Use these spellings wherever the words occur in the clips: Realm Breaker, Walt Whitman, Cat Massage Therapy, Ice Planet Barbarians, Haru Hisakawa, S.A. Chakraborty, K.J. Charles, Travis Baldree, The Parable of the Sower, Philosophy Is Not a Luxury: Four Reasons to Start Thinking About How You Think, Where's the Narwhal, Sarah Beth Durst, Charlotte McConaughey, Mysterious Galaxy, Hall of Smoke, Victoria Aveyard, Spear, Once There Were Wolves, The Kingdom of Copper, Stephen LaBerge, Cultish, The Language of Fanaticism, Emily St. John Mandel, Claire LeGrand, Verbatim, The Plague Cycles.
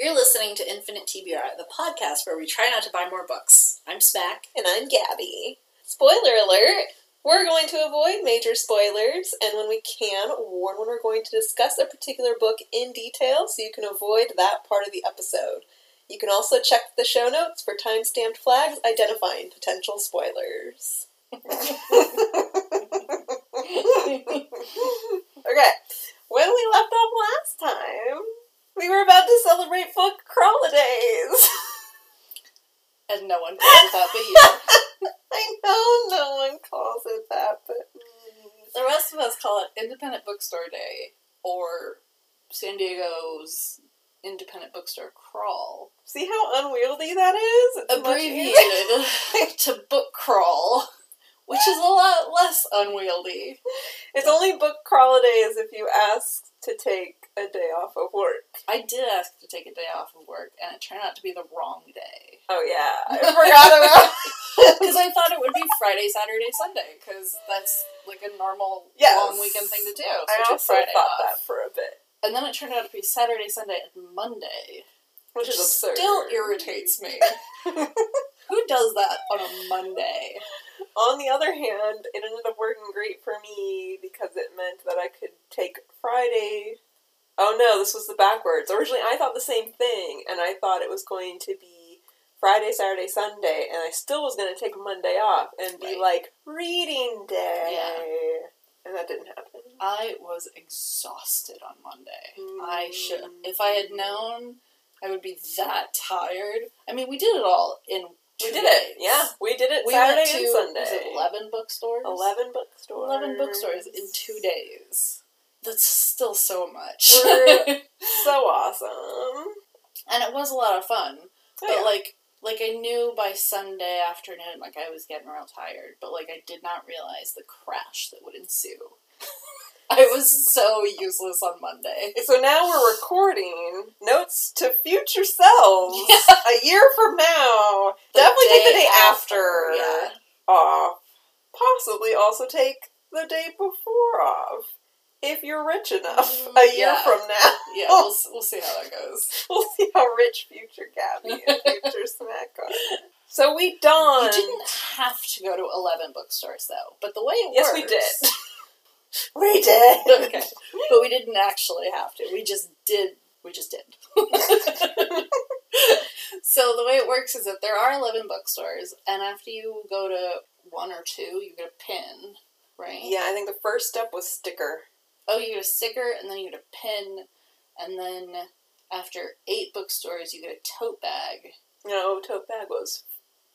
You're listening to Infinite TBR, the podcast where we try not to buy more books. I'm Smack. And I'm Gabby. Spoiler alert! We're going to avoid major spoilers, and when we can, warn when we're going to discuss a particular book in detail so you can avoid that part of the episode. You can also check the show notes for time-stamped flags identifying potential spoilers. Okay, when we left off last time, we were about to celebrate book crawlidays. And no one calls it that but you. I know no one calls it that, but the rest of us call it Independent Bookstore Day, or San Diego's Independent Bookstore Crawl. See how unwieldy that is? It's abbreviated to book crawl. Which is a lot less unwieldy. It's only book crawlidays if you ask to take a day off of work. I did ask to take a day off of work, and it turned out to be the wrong day. Oh, yeah. I forgot about it. Because I thought it would be Friday, Saturday, Sunday, because that's like a normal long weekend thing to do. So I also thought that for a bit. And then it turned out to be Saturday, Sunday, and Monday. Which is absurd. Still irritates me. Who does that on a Monday? On the other hand, it ended up working great for me because it meant that I could take Friday. Oh no, this was the backwards. Originally I thought the same thing, and I thought it was going to be Friday, Saturday, Sunday, and I still was going to take Monday off and be like, reading day. Yeah. And that didn't happen. I was exhausted on Monday. If I had known I would be that tired. I mean, we did it all in 2 days. We did it, yeah. We did it Saturday and Sunday. Was it 11 bookstores? 11 bookstores. 11 bookstores in 2 days. That's still so much. So awesome. And it was a lot of fun. But, yeah. like I knew by Sunday afternoon, like, I was getting real tired. But, like, I did not realize the crash that would ensue. I was so useless on Monday. So now we're recording notes to future selves. Yeah. A year from now. Definitely take the day after. Yeah. Off. Possibly also take the day before off. If you're rich enough. A year from now. Yeah, we'll see how that goes. We'll see how rich future Gabby and future Smack are. So we donned. You didn't have to go to 11 bookstores, though. But the way it works. Yes, we did. We did! Okay. But we didn't actually have to. We just did. So the way it works is that there are 11 bookstores, and after you go to one or two, you get a pin, right? Yeah, I think the first step was sticker. Oh, you get a sticker, and then you get a pin, and then after 8 bookstores, you get a tote bag. No, tote bag was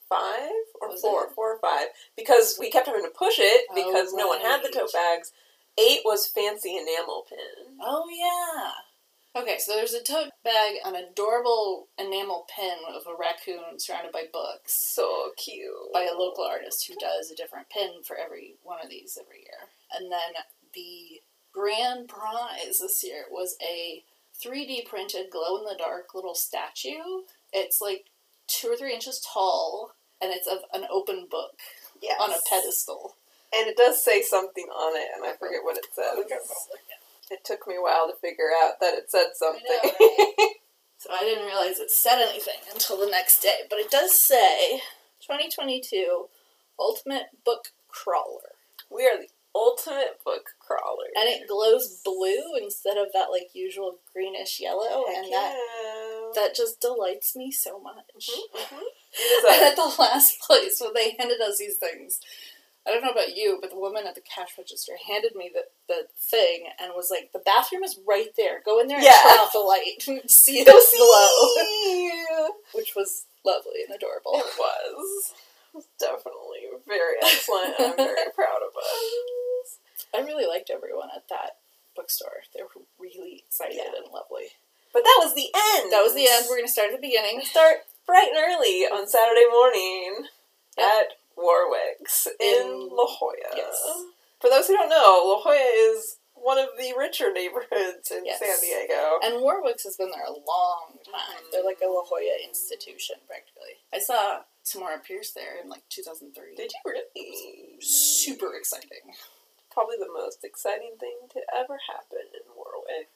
4 or 5, because we kept having to push it, because no one had the tote bags. 8 was fancy enamel pin. Oh, yeah. Okay, so there's a tote bag, an adorable enamel pin of a raccoon surrounded by books. So cute. By a local artist who does a different pin for every one of these every year. And then the grand prize this year was a 3D printed glow-in-the-dark little statue. It's like 2 or 3 inches tall, and it's of an open book on a pedestal. And it does say something on it, and I forget what it says. It took me a while to figure out that it said something. I know, right? So I didn't realize it said anything until the next day, but it does say 2022 Ultimate Book Crawler. We are the ultimate book crawler. And it glows blue instead of that, like, usual greenish yellow, That just delights me so much. Mm-hmm. And at the last place, when they handed us these things, I don't know about you, but the woman at the cash register handed me the thing and was like, the bathroom is right there. Go in there and turn off the light and see this glow. Which was lovely and adorable. It was. It was definitely very excellent. I'm very proud of us. I really liked everyone at that bookstore. They were really excited and lovely. But that was the end! That was the end. We're going to start at the beginning. Start bright and early on Saturday morning at Warwick's in La Jolla. Yes. For those who don't know, La Jolla is one of the richer neighborhoods in San Diego. And Warwick's has been there a long time. They're like a La Jolla institution, practically. I saw Tamara Pierce there in like 2003. Did you really? It was super exciting. Probably the most exciting thing to ever happen in Warwick.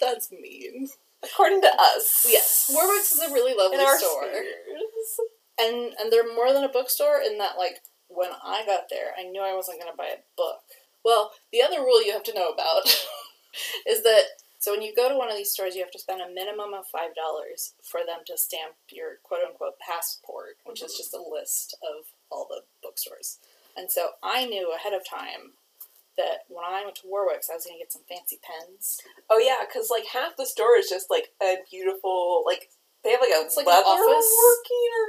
That's mean. According to us. Yes. Warwick's is a really lovely store. And they're more than a bookstore in that, like, when I got there, I knew I wasn't going to buy a book. Well, the other rule you have to know about is that, so when you go to one of these stores, you have to spend a minimum of $5 for them to stamp your quote-unquote passport, which is just a list of all the bookstores. And so I knew ahead of time that when I went to Warwick's, I was going to get some fancy pens. Oh, yeah, because, like, half the store is just, like, a beautiful, like, they have, like, a it's, like, leather working or...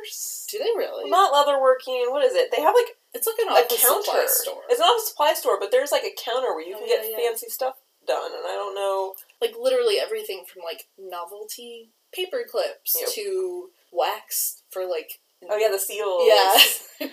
Do they really? Not leather working. What is it? They have, like, it's like an office supply store. It's not a supply store, but there's, like, a counter where you can get fancy stuff done, and I don't know... Like, literally everything from, like, novelty paper clips to wax for, like... Oh, yeah, the seals. Yeah.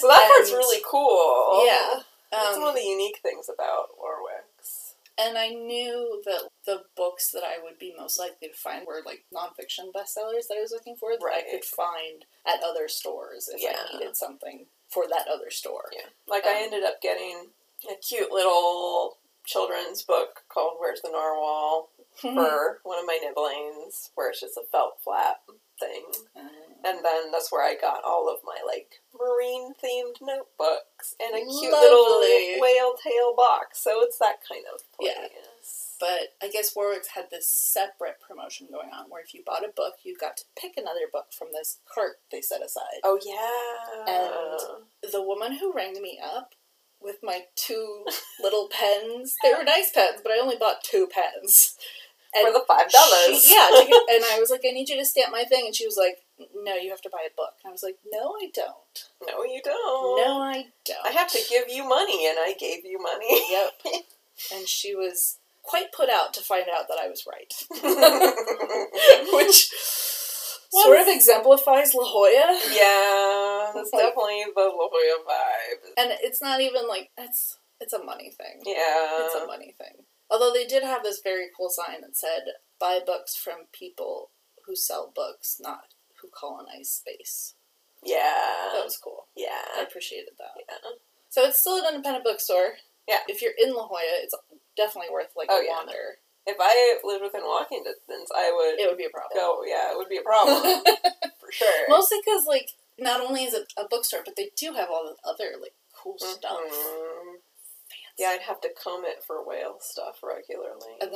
So that part's really cool. Yeah. That's one of the unique things about Warwick's. And I knew that the books that I would be most likely to find were, like, nonfiction bestsellers that I was looking for that I could find at other stores if I needed something for that other store. Yeah. Like, I ended up getting a cute little children's book called Where's the Narwhal for one of my nibblings, where it's just a felt flap thing. And then that's where I got all of my, like, marine-themed notebooks and a cute little whale tail box. So it's that kind of place. Yes. But I guess Warwick's had this separate promotion going on where if you bought a book, you got to pick another book from this cart they set aside. Oh, yeah. And the woman who rang me up with my two little pens, they were nice pens, but I only bought two pens. And for the $5. And I was like, I need you to stamp my thing. And she was like, no, you have to buy a book. And I was like, no, I don't. No, you don't. No, I don't. I have to give you money. And I gave you money. Yep. And she was quite put out to find out that I was right. Which sort of exemplifies La Jolla. Yeah. That's like, definitely the La Jolla vibe. And it's not even like, it's a money thing. Yeah. It's a money thing. Although they did have this very cool sign that said, buy books from people who sell books, not who colonize space. Yeah. That was cool. Yeah. I appreciated that. Yeah. So it's still an independent bookstore. Yeah. If you're in La Jolla, it's definitely worth, like, a wander. If I lived within walking distance, I would... It would be a problem. Go, yeah, it would be a problem. For sure. Mostly because, like, not only is it a bookstore, but they do have all the other, like, cool stuff. Yeah, I'd have to comb it for whale stuff regularly. And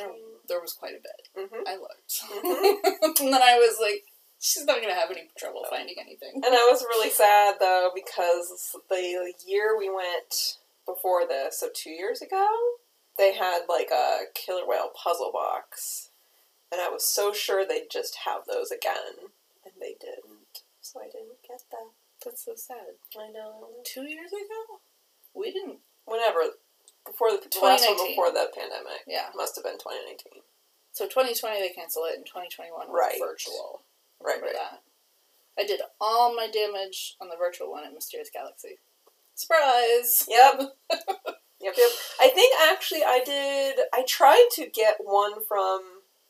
there was quite a bit. Mm-hmm. I looked. Mm-hmm. And then I was like, she's not going to have any trouble finding anything. And I was really sad, though, because the year we went before this, so 2 years ago, they had, like, a killer whale puzzle box. And I was so sure they'd just have those again. And they didn't. So I didn't get that. That's so sad. I know. 2 years ago? We didn't. Whenever... Before the last one before the pandemic. Yeah. Must have been 2019. So 2020 they canceled it, and 2021 was virtual. Remember that. I did all my damage on the virtual one at Mysterious Galaxy. Surprise! Yep. I think actually I tried to get one from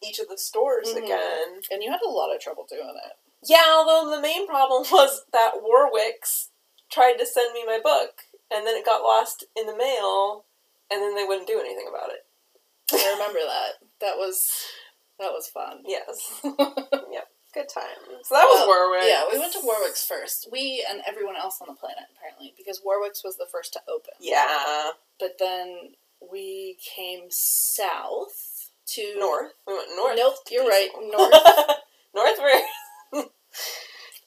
each of the stores again. And you had a lot of trouble doing it. Yeah, although the main problem was that Warwick's tried to send me my book, and then it got lost in the mail. And then they wouldn't do anything about it. I remember that. That was fun. Yes. Yep. Good time. So that was Warwick's. Yeah, we went to Warwick's first. We and everyone else on the planet, apparently, because Warwick's was the first to open. Yeah. But then we came south to... North. We went north. Nope, you're right. North. Northward.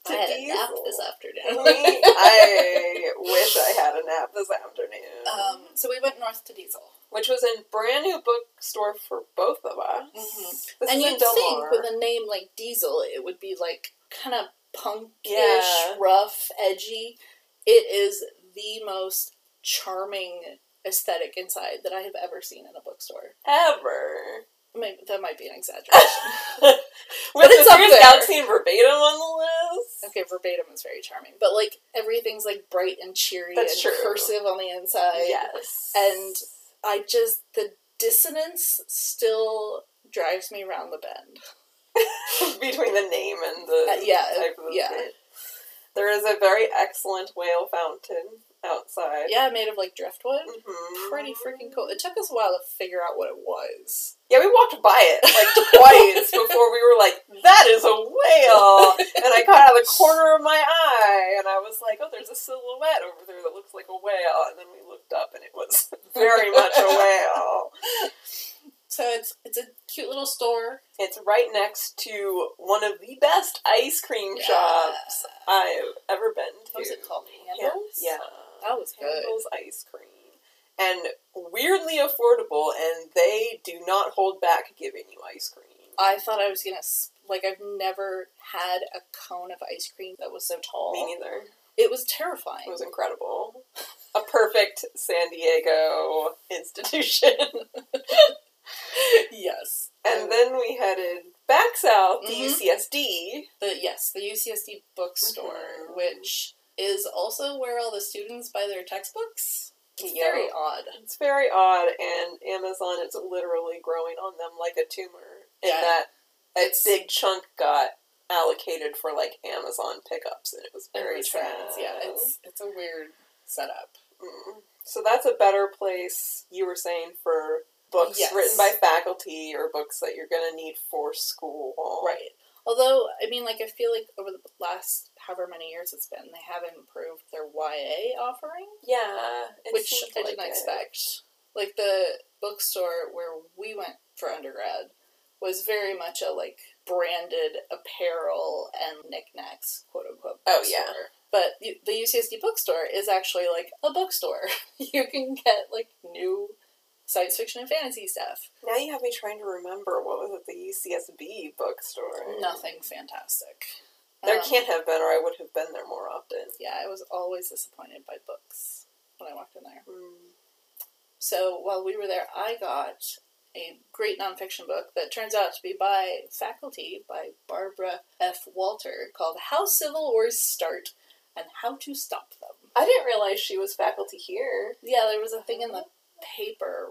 I had a nap this afternoon. I wish I had a nap this afternoon. So we went north to Diesel. Which was a brand new bookstore for both of us. Mm-hmm. And you'd think with a name like Diesel, it would be like kind of punkish, rough, edgy. It is the most charming aesthetic inside that I have ever seen in a bookstore. Ever. Maybe, that might be an exaggeration. But it's up there. Galaxy and Verbatim on the list. Okay, Verbatim is very charming. But, like, everything's, like, bright and cheery cursive on the inside. Yes. And I just, the dissonance still drives me around the bend. Between the name and the type of the There is a very excellent whale fountain outside. Yeah, made of, like, driftwood. Mm-hmm. Pretty freaking cool. It took us a while to figure out what it was. Yeah, we walked by it, like, twice before we were like, that is a whale! And I caught out of the corner of my eye, and I was like, oh, there's a silhouette over there that looks like a whale. And then we looked up, and it was very much a whale. So it's a cute little store. It's right next to one of the best ice cream shops I've ever been to. What was it called? Handles? Yeah. That was good. Handles ice cream. And weirdly affordable, and they do not hold back giving you ice cream. I thought I was going to... Like, I've never had a cone of ice cream that was so tall. Me neither. It was terrifying. It was incredible. A perfect San Diego institution. Yes. And then we headed back south to UCSD. The UCSD bookstore, which is also where all the students buy their textbooks. It's very odd. It's very odd, and Amazon is literally growing on them like a tumor. And that big chunk got allocated for, like, Amazon pickups, and it was very sad. Yeah, it's a weird setup. Mm. So that's a better place, you were saying, for books written by faculty or books that you're going to need for school. Right. Although, I mean, like, I feel like over the last however many years it's been, they haven't improved their YA offering. Yeah. Which I didn't expect. Like, the bookstore where we went for undergrad was very much a, like, branded apparel and knickknacks, quote-unquote, bookstore. Oh, yeah. But the UCSD bookstore is actually, like, a bookstore. You can get, like, new science fiction and fantasy stuff. Now you have me trying to remember what was at the UCSB bookstore. Nothing fantastic. There can't have been, or I would have been there more often. Yeah, I was always disappointed by books when I walked in there. Mm. So while we were there, I got a great nonfiction book that turns out to be by faculty, by Barbara F. Walter, called How Civil Wars Start and How to Stop Them. I didn't realize she was faculty here. Yeah, there was a thing in the paper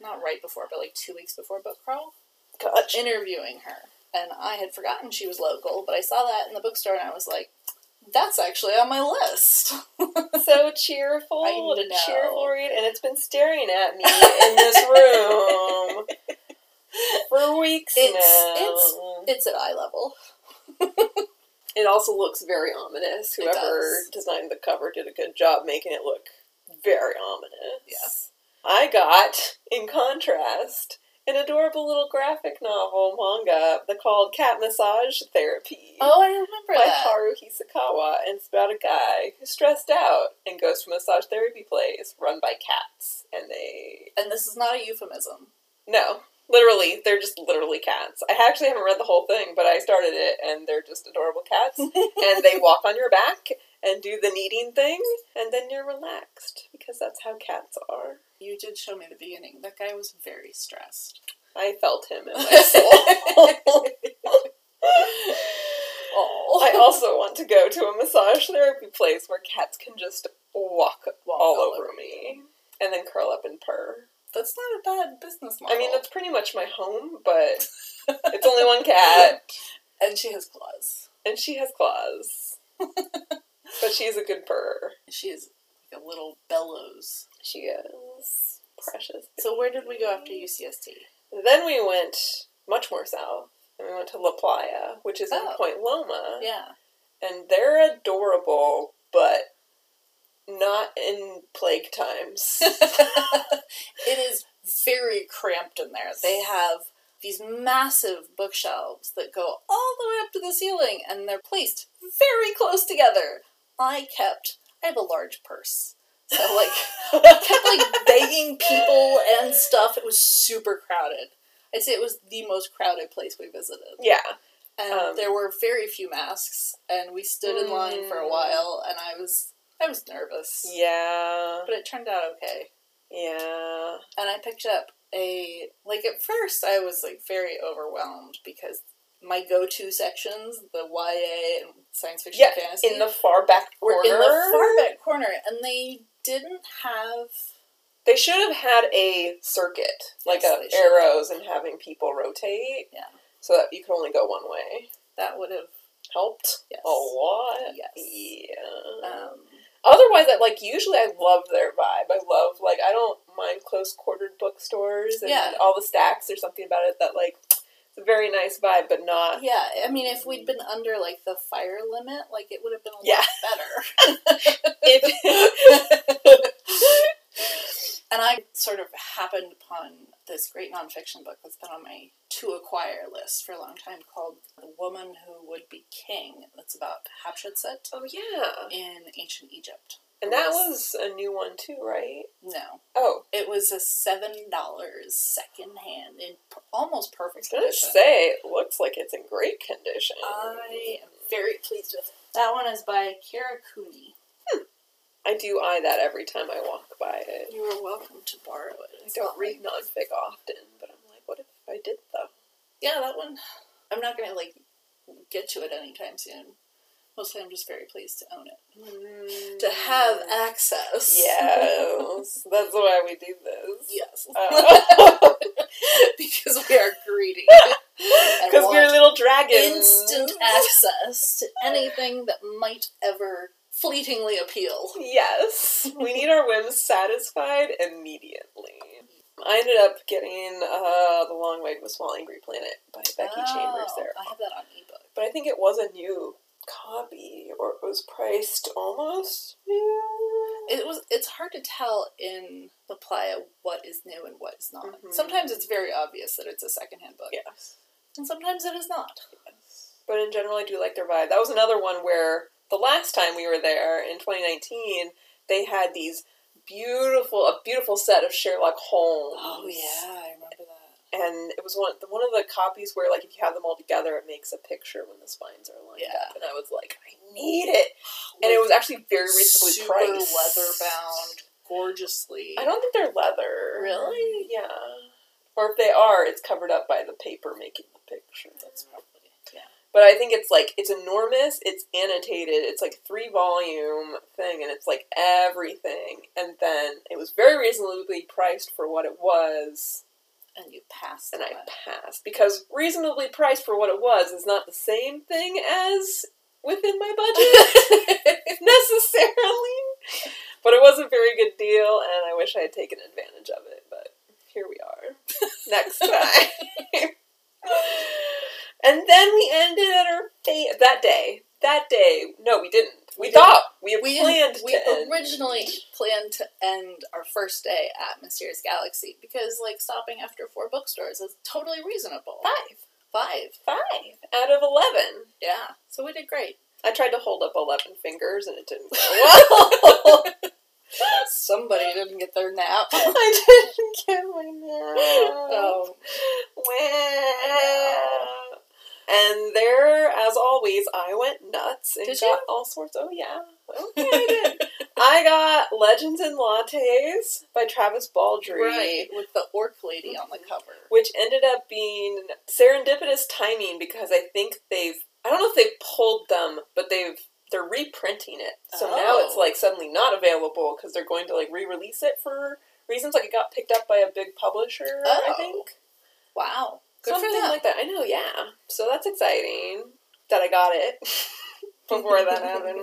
not right before, but 2 weeks before book crawl, gotcha, interviewing her, and I had forgotten she was local, but I saw that in the bookstore and I was like, that's actually on my list. So cheerful. What a cheerful read, and it's been staring at me in this room for weeks now. It's at eye level. It also looks very ominous. Whoever designed the cover did a good job making it look very ominous. Yes. I got, in contrast, an adorable little graphic novel manga called Cat Massage Therapy. Oh, I remember that. By Haru Hisakawa, and it's about a guy who's stressed out and goes to massage therapy place run by cats, and they... And this is not a euphemism. No. Literally. They're just literally cats. I actually haven't read the whole thing, but I started it, and they're just adorable cats, and they walk on your back and do the kneading thing, and then you're relaxed, because that's how cats are. You did show me the beginning. That guy was very stressed. I felt him in my soul. I also want to go to a massage therapy place where cats can just walk all over me, and then curl up and purr. That's not a bad business model. I mean, that's pretty much my home, but it's only one cat. And she has claws. But she's a good purr. She is like a little bellows. She is. Precious. So where did we go after UCSD? Then we went much more south. And we went to La Playa, which is in Point Loma. Yeah. And they're adorable, but not in plague times. It is very cramped in there. They have these massive bookshelves that go all the way up to the ceiling, and they're placed very close together. I have a large purse, so I kept begging people and stuff. It was super crowded. I'd say it was the most crowded place we visited. Yeah. And there were very few masks, and we stood in line for a while, and I was nervous. Yeah. But it turned out okay. Yeah. And I picked up at first I was, very overwhelmed, because my go-to sections, the YA and science fiction fantasy, in the far back corner, and they didn't have... They should have had a circuit, arrows, and having people rotate, so that you could only go one way. That would have helped a lot. Yes. Yeah. Otherwise, usually I love their vibe. I love, I don't mind close-quartered bookstores, and all the stacks, there's something about it that, it's a very nice vibe, but not... Yeah, I mean, if we'd been under, the fire limit, it would have been a lot better. And I sort of happened upon this great nonfiction book that's been on my to-acquire list for a long time called The Woman Who Would Be King. That's about Hatshepsut. Oh, yeah. In ancient Egypt. And that was a new one, too, right? No. Oh. It was a $7 secondhand in almost perfect condition. I was going to say, it looks like it's in great condition. I am very pleased with it. That one is by Kira Cooney. I do eye that every time I walk by it. You are welcome to borrow it. I don't read nonfic often, but I'm like, what if I did, though? Yeah, that one. I'm not going to, get to it anytime soon. Mostly I'm just very pleased to own it. Mm. To have access. Yes. That's why we do this. Yes. Oh. Because we are greedy. Because we're little dragons. Instant access to anything that might ever fleetingly appeal. Yes. We need our whims satisfied immediately. I ended up getting The Long Way to a Small Angry Planet by Becky Chambers there. I have that on ebook. But I think it was a new copy, or it was priced almost new. It's hard to tell in La Playa what is new and what is not. Mm-hmm. Sometimes it's very obvious that it's a secondhand book. Yes. And sometimes it is not. Yes. But in general, I do like their vibe. That was another one where the last time we were there in 2019, they had these a beautiful set of Sherlock Holmes. Oh yeah, I remember that. And it was one of the copies where, if you have them all together, it makes a picture when the spines are lined up. And I was like, I need it! And it was actually very reasonably priced. Super leather-bound, gorgeously. I don't think they're leather. Really? Yeah. Or if they are, it's covered up by the paper making the picture. That's probably it. Yeah. But I think it's, it's enormous, it's annotated, it's, 3-volume thing, and it's, everything. And then it was very reasonably priced for what it was. And you passed. And I passed. Because reasonably priced for what it was is not the same thing as within my budget, necessarily. But it was a very good deal, and I wish I had taken advantage of it. But here we are. Next time. And then we ended at our No, we didn't. We originally planned to end our first day at Mysterious Galaxy because, stopping after 4 bookstores is totally reasonable. 5 out of 11. Yeah. So we did great. I tried to hold up 11 fingers and it didn't go well. Somebody didn't get their nap. I didn't get my nap. Oh. Wow. And there, as always, I went nuts and got all sorts. Oh, yeah. Okay, I did. I got Legends and Lattes by Travis Baldree. Right, with the orc lady on the cover. Which ended up being serendipitous timing because I think I don't know if they've pulled them, but they're reprinting it. So now it's, suddenly not available because they're going to, re-release it for reasons. It got picked up by a big publisher, I think. Wow. Good something like that. I know, yeah. So that's exciting that I got it before that happened.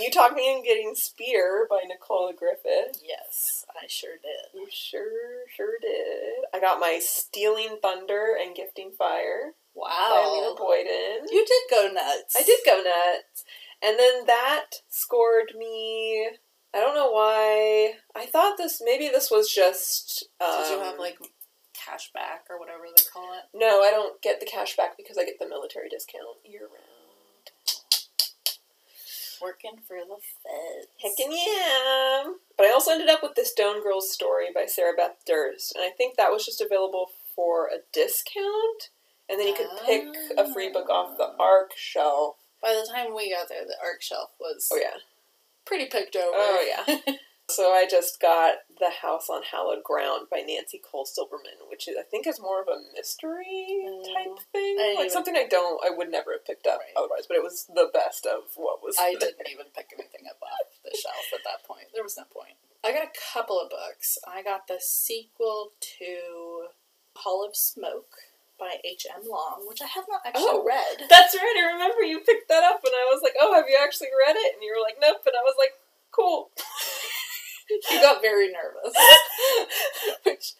You talked me into getting Spear by Nicola Griffith. Yes, I sure did. You sure did. I got my Stealing Thunder and Gifting Fire. Wow. By Boyden. You did go nuts. I did go nuts. And then that scored me. I don't know why. I thought this was just. Did you have cashback or whatever they call it? No, I don't get the cashback because I get the military discount year round. Working for the feds. Heckin' yeah! But I also ended up with This Stone Girl's Story by Sarah Beth Durst, and I think that was just available for a discount, and then you could pick a free book off the ARC shelf. By the time we got there, the ARC shelf was pretty picked over. Oh, yeah. So I just got The House on Hallowed Ground by Nancy Cole Silverman, which is, I think is more of a mystery type thing. Something I would never have picked up otherwise, but it was the best of what was I didn't even pick anything up off the shelf at that point. There was no point. I got a couple of books. I got the sequel to Hall of Smoke by H.M. Long, which I have not actually read. That's right. I remember you picked that up, and I was like, oh, have you actually read it? And you were like, nope. And I was like, cool. You got very nervous. Which,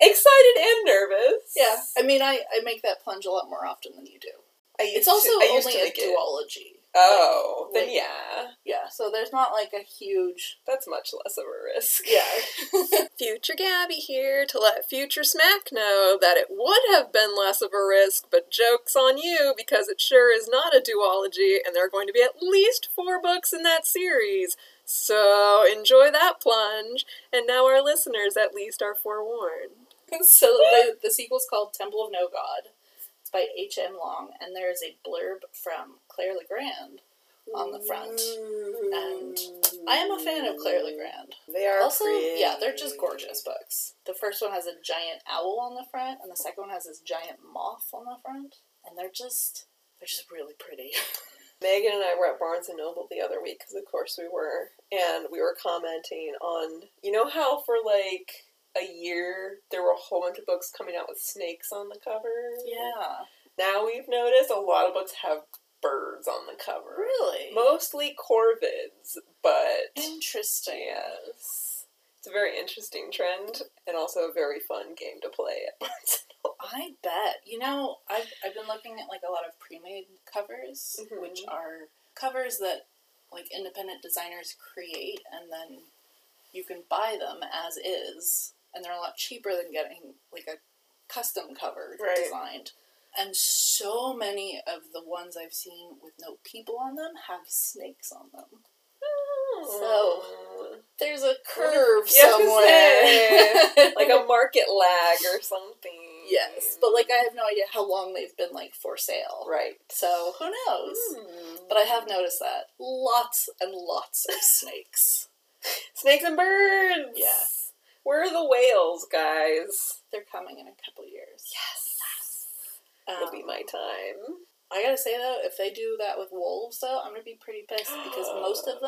excited and nervous. Yeah. I mean, I make that plunge a lot more often than you do. It's also only a duology. Oh, like, then yeah. Yeah, so there's not like a huge... That's much less of a risk. Yeah. Future Gabby here to let Future Smack know that it would have been less of a risk, but joke's on you because it sure is not a duology, and there are going to be at least 4 books in that series. So enjoy that plunge, and now our listeners at least are forewarned. So the sequel's called Temple of No God. It's by H.M. Long, and there is a blurb from Claire LeGrand on the front. And I am a fan of Claire LeGrand. They are also pretty. Yeah, they're just gorgeous books. The first one has a giant owl on the front, and the second one has this giant moth on the front, and they're just really pretty. Megan and I were at Barnes & Noble the other week, because of course we were, and we were commenting on, you know how for like a year there were a whole bunch of books coming out with snakes on the cover? Yeah. Now we've noticed a lot of books have birds on the cover. Really? Mostly corvids, but... Interesting. Yes. It's a very interesting trend, and also a very fun game to play at Barnes & Noble. I bet. You know, I've been looking at like a lot of pre-made covers, mm-hmm. which are covers that like independent designers create, and then you can buy them as is, and they're a lot cheaper than getting like a custom cover designed. And so many of the ones I've seen with no people on them have snakes on them. Oh. So there's a curve somewhere. Like a market lag or something. Yes, but like I have no idea how long they've been like for sale. Right. So who knows? Mm. But I have noticed that. Lots and lots of snakes. Snakes and birds! Yes. Where are the whales, guys? They're coming in a couple years. Yes. It'll be my time. I gotta say, though, if they do that with wolves, though, I'm gonna be pretty pissed because most of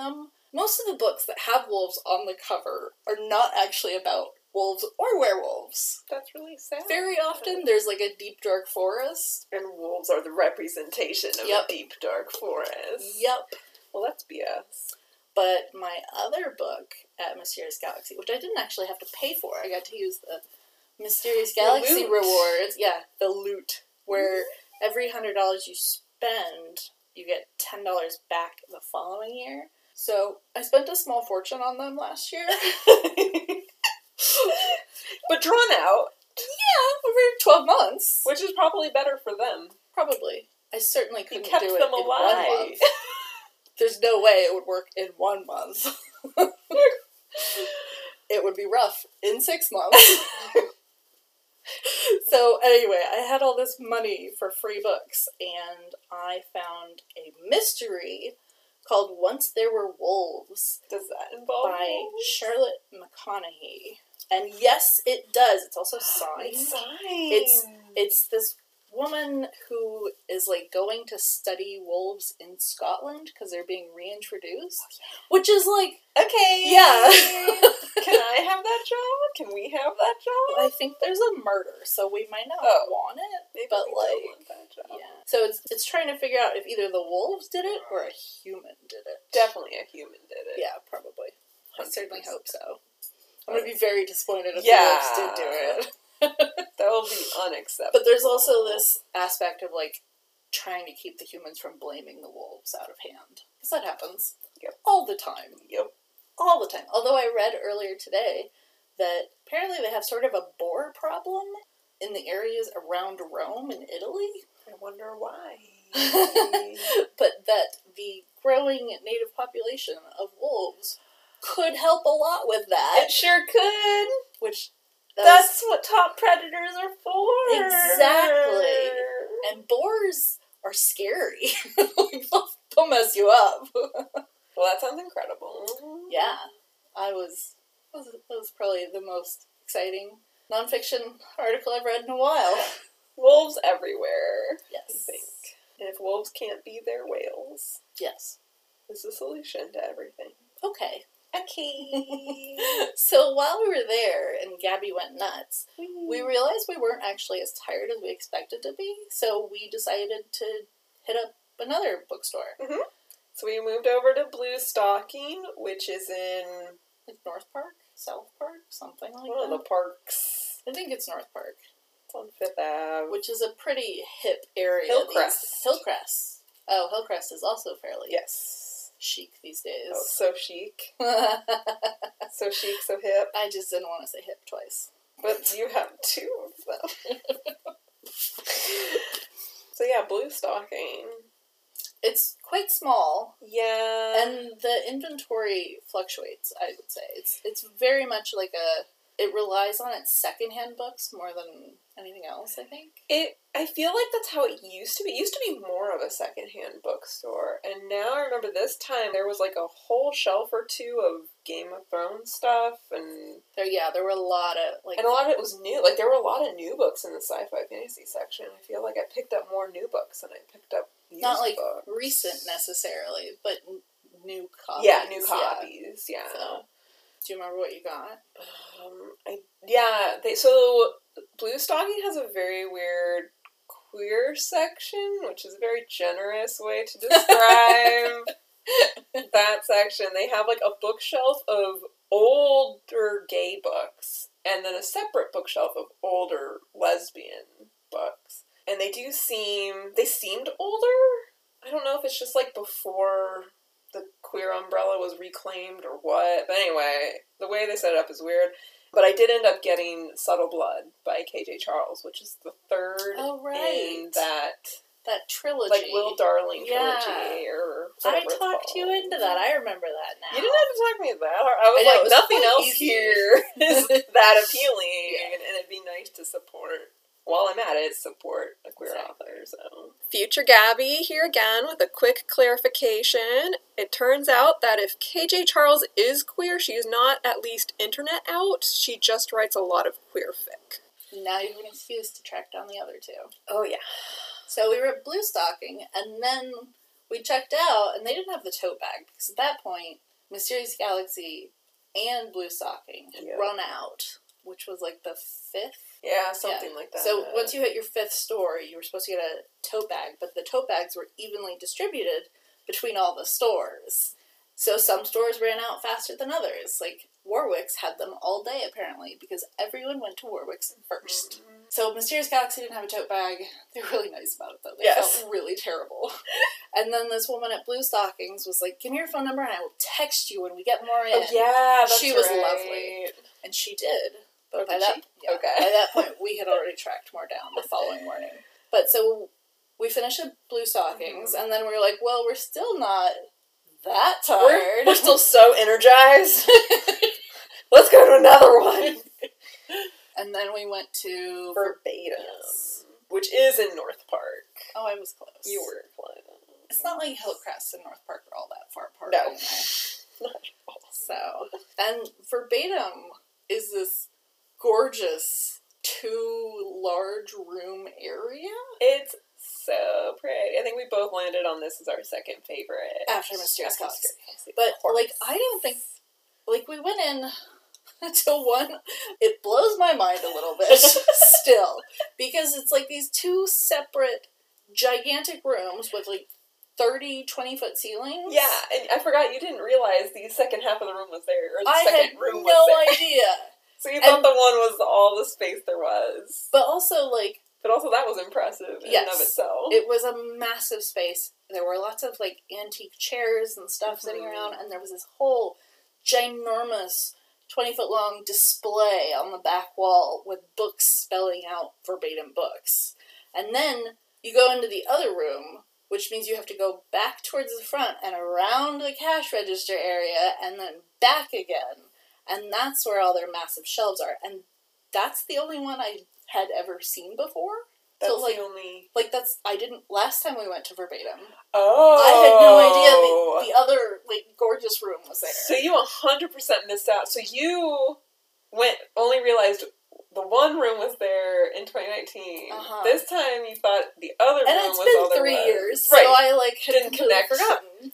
the books that have wolves on the cover are not actually about wolves or werewolves. That's really sad. Very often, there's like a deep, dark forest. And wolves are the representation of a deep, dark forest. Yep. Well, that's BS. But my other book at Mysterious Galaxy, which I didn't actually have to pay for, I got to use the Mysterious Galaxy rewards. Yeah, the loot, where every $100 you spend, you get $10 back the following year. So I spent a small fortune on them last year. But drawn out. Yeah, over 12 months. Which is probably better for them. Probably. I certainly couldn't do it in 1 month. There's no way it would work in 1 month. It would be rough in 6 months. So anyway, I had all this money for free books, and I found a mystery called Once There Were Wolves. Does that involve by wolves? Charlotte McConaughey. And yes, it does. It's also signed. It's this woman who is like going to study wolves in Scotland because they're being reintroduced, which is like, okay, yeah. Can I have that job? Can we have that job? Well, I think there's a murder, so we might not want it. Maybe but we like, don't want that job. Yeah. So it's trying to figure out if either the wolves did it or a human did it. Definitely a human did it. Yeah, probably. 100%. I certainly hope so. I'm gonna be very disappointed if the wolves did do it. That will be unacceptable. But there's also this aspect of, like, trying to keep the humans from blaming the wolves out of hand. Because that happens. Yep. All the time. Yep. All the time. Although I read earlier today that apparently they have sort of a boar problem in the areas around Rome in Italy. I wonder why. But that the growing native population of wolves could help a lot with that. It sure could! Which... That's what top predators are for! Exactly! And boars are scary. They'll mess you up. Well, that sounds incredible. Yeah. That was probably the most exciting nonfiction article I've read in a while. Wolves everywhere. Yes. I think. And if wolves can't be, they're whales. Yes. Is the solution to everything. Okay. Okay. So while we were there and Gabby went nuts, we realized we weren't actually as tired as we expected to be, so we decided to hit up another bookstore. Mm-hmm. So we moved over to Blue Stocking, which is in North Park, South Park, something like that. One of the parks. I think it's North Park. It's on Fifth Ave. Which is a pretty hip area. Hillcrest. Hillcrest. Oh, Hillcrest is also fairly chic these days. Oh, so chic. So chic, so hip. I just didn't want to say hip twice. But you have two of them. So yeah, Blue Stocking. It's quite small. Yeah. And the inventory fluctuates, I would say. It's very much like a... It relies on its secondhand books more than anything else, I think. I feel like that's how it used to be. It used to be more of a secondhand bookstore. And now I remember this time there was like a whole shelf or two of Game of Thrones stuff. And there were a lot of... like, and a lot of it was new. Like, there were a lot of new books in the sci-fi fantasy section. I feel like I picked up more new books than I picked up used not like books. Recent necessarily, but new copies. Yeah, new copies. Yeah. So. Do you remember what you got? So Blue Stocking has a very weird queer section, which is a very generous way to describe that section. They have like a bookshelf of older gay books, and then a separate bookshelf of older lesbian books. And they seemed older. I don't know if it's just like before the queer umbrella was reclaimed or what. But anyway, the way they set it up is weird. But I did end up getting Subtle Blood by K.J. Charles, which is the third in that trilogy. Like Little Darling trilogy or whatever. I talked you into that. I remember that now. You didn't have to talk me into that. I was like, nothing else here is that appealing. Yeah. And it'd be nice to support. While I'm at it, support a queer author. So. Future Gabby here again with a quick clarification. It turns out that if KJ Charles is queer, she is not at least internet out. She just writes a lot of queer fic. Now you have an excuse to track down the other two. Oh, yeah. So we were at Blue Stocking, and then we checked out, and they didn't have the tote bag, because at that point, Mysterious Galaxy and Blue Stocking had run out, which was like the fifth. Yeah, something like that. So once you hit your fifth store, you were supposed to get a tote bag, but the tote bags were evenly distributed between all the stores. So some stores ran out faster than others. Like, Warwick's had them all day, apparently, because everyone went to Warwick's first. Mm-hmm. So Mysterious Galaxy didn't have a tote bag. They were really nice about it, though. They felt really terrible. And then this woman at Blue Stockings was like, give me your phone number and I will text you when we get more in. Oh, yeah, that's She was lovely. And she did. But by that point, we had already tracked more down the following morning. But so we finished at Blue Stockings, and then we were like, well, we're still not that tired. We're still so energized. Let's go to another one. And then we went to Verbatim, which is in North Park. Oh, I was close. You were close. It's not like Hillcrest and North Park are all that far apart. No. Anyway. Not at all. So, and Verbatim is this gorgeous, two-large room area. It's so pretty. I think we both landed on this as our second favorite. After Mysterious Galaxy. But, like, I don't think... Like, we went in to one... It blows my mind a little bit, still. Because it's, like, these two separate, gigantic rooms with, like, 20-foot ceilings. Yeah, and I forgot you didn't realize the second half of the room was there. Or the second room was there. I had no idea. So you thought the one was all the space there was. But also, like... But also that was impressive in and of itself. It was a massive space. There were lots of, like, antique chairs and stuff sitting around, and there was this whole ginormous 20-foot-long display on the back wall with books spelling out Verbatim books. And then you go into the other room, which means you have to go back towards the front and around the cash register area and then back again. And that's where all their massive shelves are. And that's the only one I had ever seen before. That's so, like, the only... Like, that's... I didn't... Last time we went to Verbatim. Oh! I had no idea the other, like, gorgeous room was there. So you 100% missed out. So you went... Only realized the one room was there in 2019. Uh-huh. This time you thought the other room was all there was. And it's been 3 years. Right. So I, like, had completely forgotten.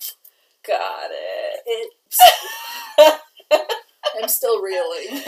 Got it. I'm still reeling.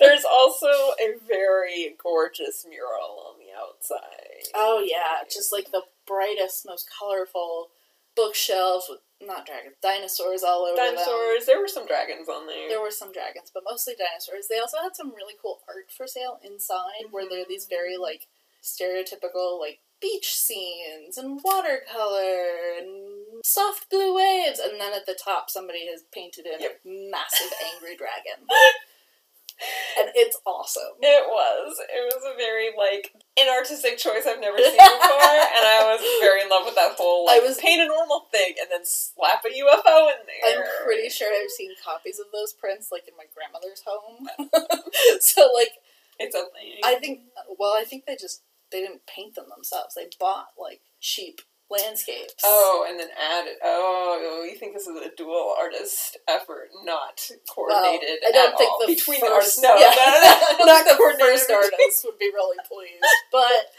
There's also a very gorgeous mural on the outside. Oh yeah, just like the brightest, most colorful bookshelf with not dragons, dinosaurs all over them. Dinosaurs. There were some dragons on there. There were some dragons, but mostly dinosaurs. They also had some really cool art for sale inside, mm-hmm. where there are these very like stereotypical like beach scenes and watercolor and soft blue waves, and then at the top somebody has painted in yep. a massive angry dragon. And it's awesome. It was a very like an artistic choice I've never seen before, and I was very in love with that whole like, I was paint a normal thing and then slap a UFO in there. I'm pretty sure I've seen copies of those prints like in my grandmother's home. So like it's a thing. I think they didn't paint them themselves. They bought like cheap landscapes. Oh, and then added. Oh, you think this is a dual artist effort, not coordinated at all? I don't think the between the artists. No, yeah. Not the first artists would be really pleased. But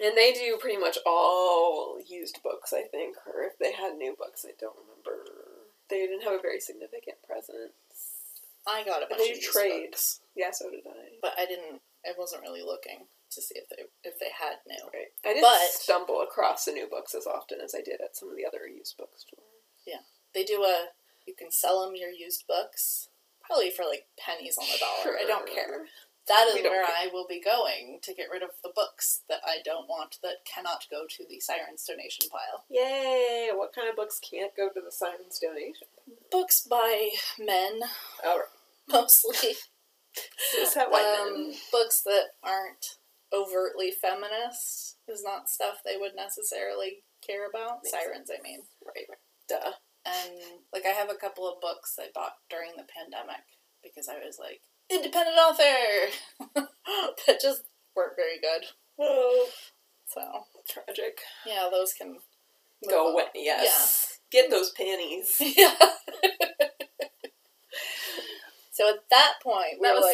and they do pretty much all used books, I think, or if they had new books, I don't remember. They didn't have a very significant presence. I got a bunch of used books. Yeah, so did I. But I didn't. I wasn't really looking to see if they had new. Right. I didn't stumble across the new books as often as I did at some of the other used bookstores. Yeah. They do you can sell them your used books, probably for like pennies on the dollar. Sure. I don't care. That is where I will be going to get rid of the books that I don't want that cannot go to the Sirens donation pile. Yay! What kind of books can't go to the Sirens donation? Books by men. Oh, right. Mostly. Is that books that aren't overtly feminist is not stuff they would necessarily care about. Sirens, I mean. Right. Duh. And, like, I have a couple of books I bought during the pandemic because I was like, independent author! That just weren't very good. Oh. So. Tragic. Yeah, those can go away. Yes. Yeah. Get those panties. Yeah. So at that point, that was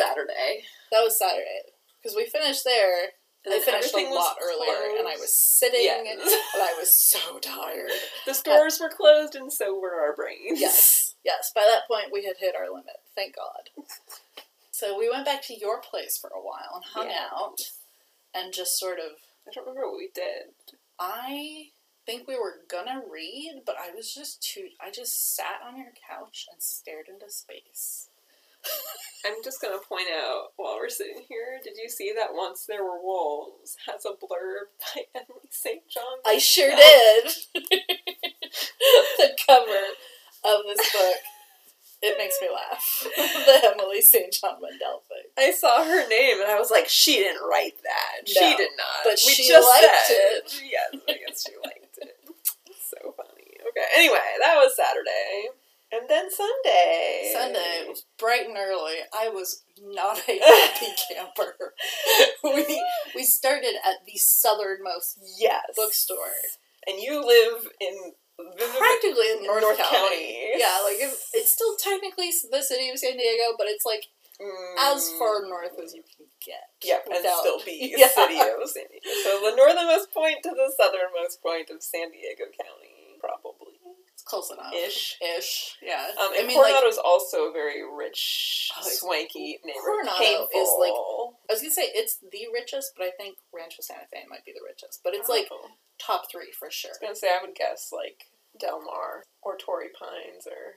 Saturday. Because we finished there, and I finished a lot earlier, and I was sitting, and I was so tired. The stores were closed, and so were our brains. Yes, yes. By that point, we had hit our limit. Thank God. So we went back to your place for a while and hung out, and just sort of... I don't remember what we did. I think we were gonna read, but I was just too... I just sat on your couch and stared into space. I'm just going to point out, while we're sitting here, did you see that Once There Were Wolves has a blurb by Emily St. John Mandel? I sure did! The cover of this book, it makes me laugh. The Emily St. John Mandel thing. I saw her name and I was like, she didn't write that. No, she did not. But she just liked it. Yes, I guess she liked it. So funny. Okay, anyway, that was Saturday. And then Sunday. Sunday was bright and early. I was not a happy camper. We started at the southernmost bookstore. And you live in... Practically in North County. Yeah, like it's still technically the city of San Diego, but it's like as far north as you can get. Yep, and still be the city of San Diego. So the northernmost point to the southernmost point of San Diego County, probably. Close enough. Ish. Yeah. And I mean, Coronado is also a very rich, swanky neighborhood. Coronado is like, I was going to say it's the richest, but I think Rancho Santa Fe might be the richest. But it's like top three for sure. I was going to say, I would guess like Del Mar or Torrey Pines or...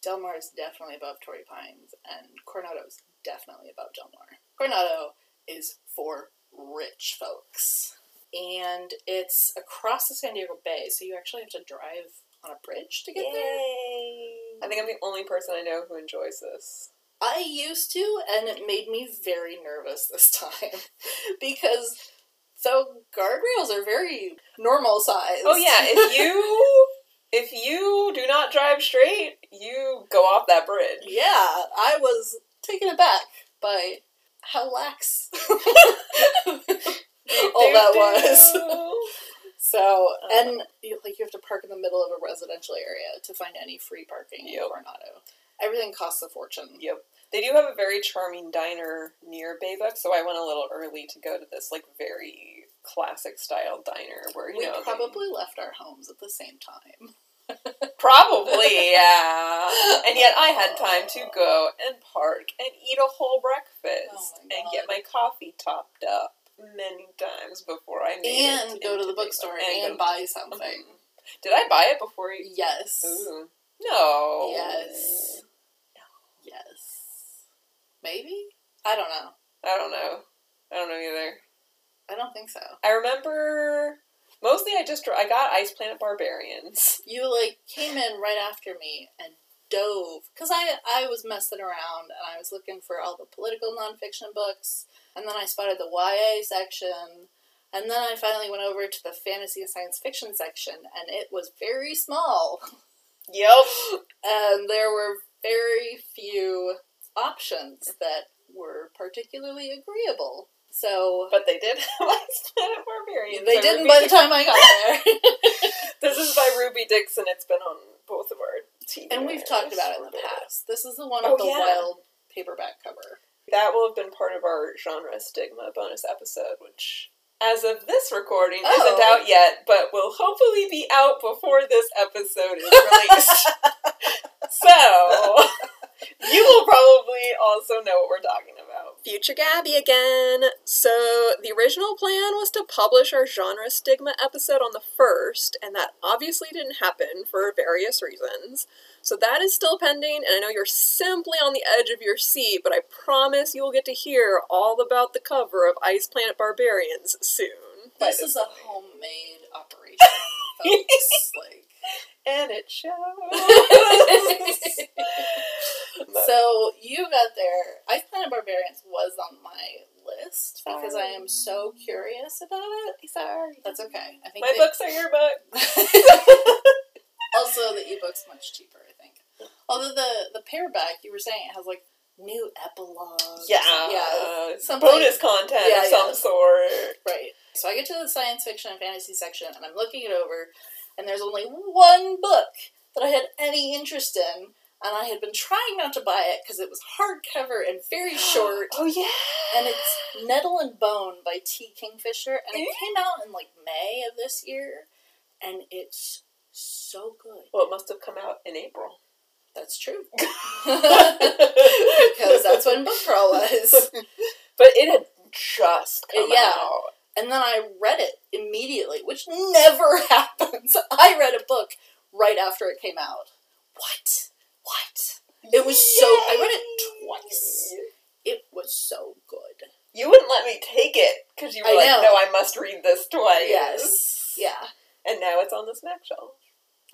Del Mar is definitely above Torrey Pines and Coronado is definitely above Del Mar. Coronado is for rich folks. And it's across the San Diego Bay, so you actually have to drive on a bridge to get there. I think I'm the only person I know who enjoys this. I used to, and it made me very nervous this time. Because guardrails are very normal size. Oh yeah, if you do not drive straight, you go off that bridge. Yeah, I was taken aback by how lax all that was. So, and you have to park in the middle of a residential area to find any free parking in Coronado. Everything costs a fortune. Yep. They do have a very charming diner near Bay Books, so I went a little early to go to this, like, very classic-style diner where, we probably left our homes at the same time. Probably, yeah. And yet I had time to go and park and eat a whole breakfast and get my coffee topped up many times before I made it. And go to the bookstore and buy something. Did I buy it before you? Yes. Ooh. No. Yes. No. Yes. Maybe? I don't know either. I don't think so. I remember... Mostly I got Ice Planet Barbarians. You, came in right after me and dove. Because I was messing around and I was looking for all the political nonfiction books. And then I spotted the YA section. And then I finally went over to the fantasy and science fiction section. And it was very small. Yep. And there were very few options that were particularly agreeable. So, but they did have Ice Planet Barbarians. They didn't by the time I got there. This is by Ruby Dixon. It's been on both of our TV. And we've talked about it in the past. This is the one with the wild paperback cover. That will have been part of our genre stigma bonus episode, which, as of this recording, isn't out yet, but will hopefully be out before this episode is released. So... You will probably also know what we're talking about. Future Gabby again. So, the original plan was to publish our genre stigma episode on the 1st, and that obviously didn't happen for various reasons. So that is still pending, and I know you're simply on the edge of your seat, but I promise you'll get to hear all about the cover of Ice Planet Barbarians soon. This is a homemade operation, folks. And it shows. So you got there. Ice Planet Barbarians was on my list because I am so curious about it. Sorry. That's okay. I think my books are your books. Also, the ebook's much cheaper, I think. Although the paperback, you were saying, it has new epilogue. Yeah. Bonus content of some sort. Right. So I get to the science fiction and fantasy section, and I'm looking it over, and there's only one book that I had any interest in, and I had been trying not to buy it because it was hardcover and very short. Oh, yeah! And it's Nettle and Bone by T. Kingfisher, and it came out in, May of this year, and it's so good. Well, it must have come out in April. That's true. Because that's when Book Crawl was. But it had just come out. And then I read it immediately, which never happens. I read a book right after it came out. What? It was I read it twice. It was so good. You wouldn't let me take it, because you were no, I must read this twice. Yes. Yeah. And now it's on the snack shelf.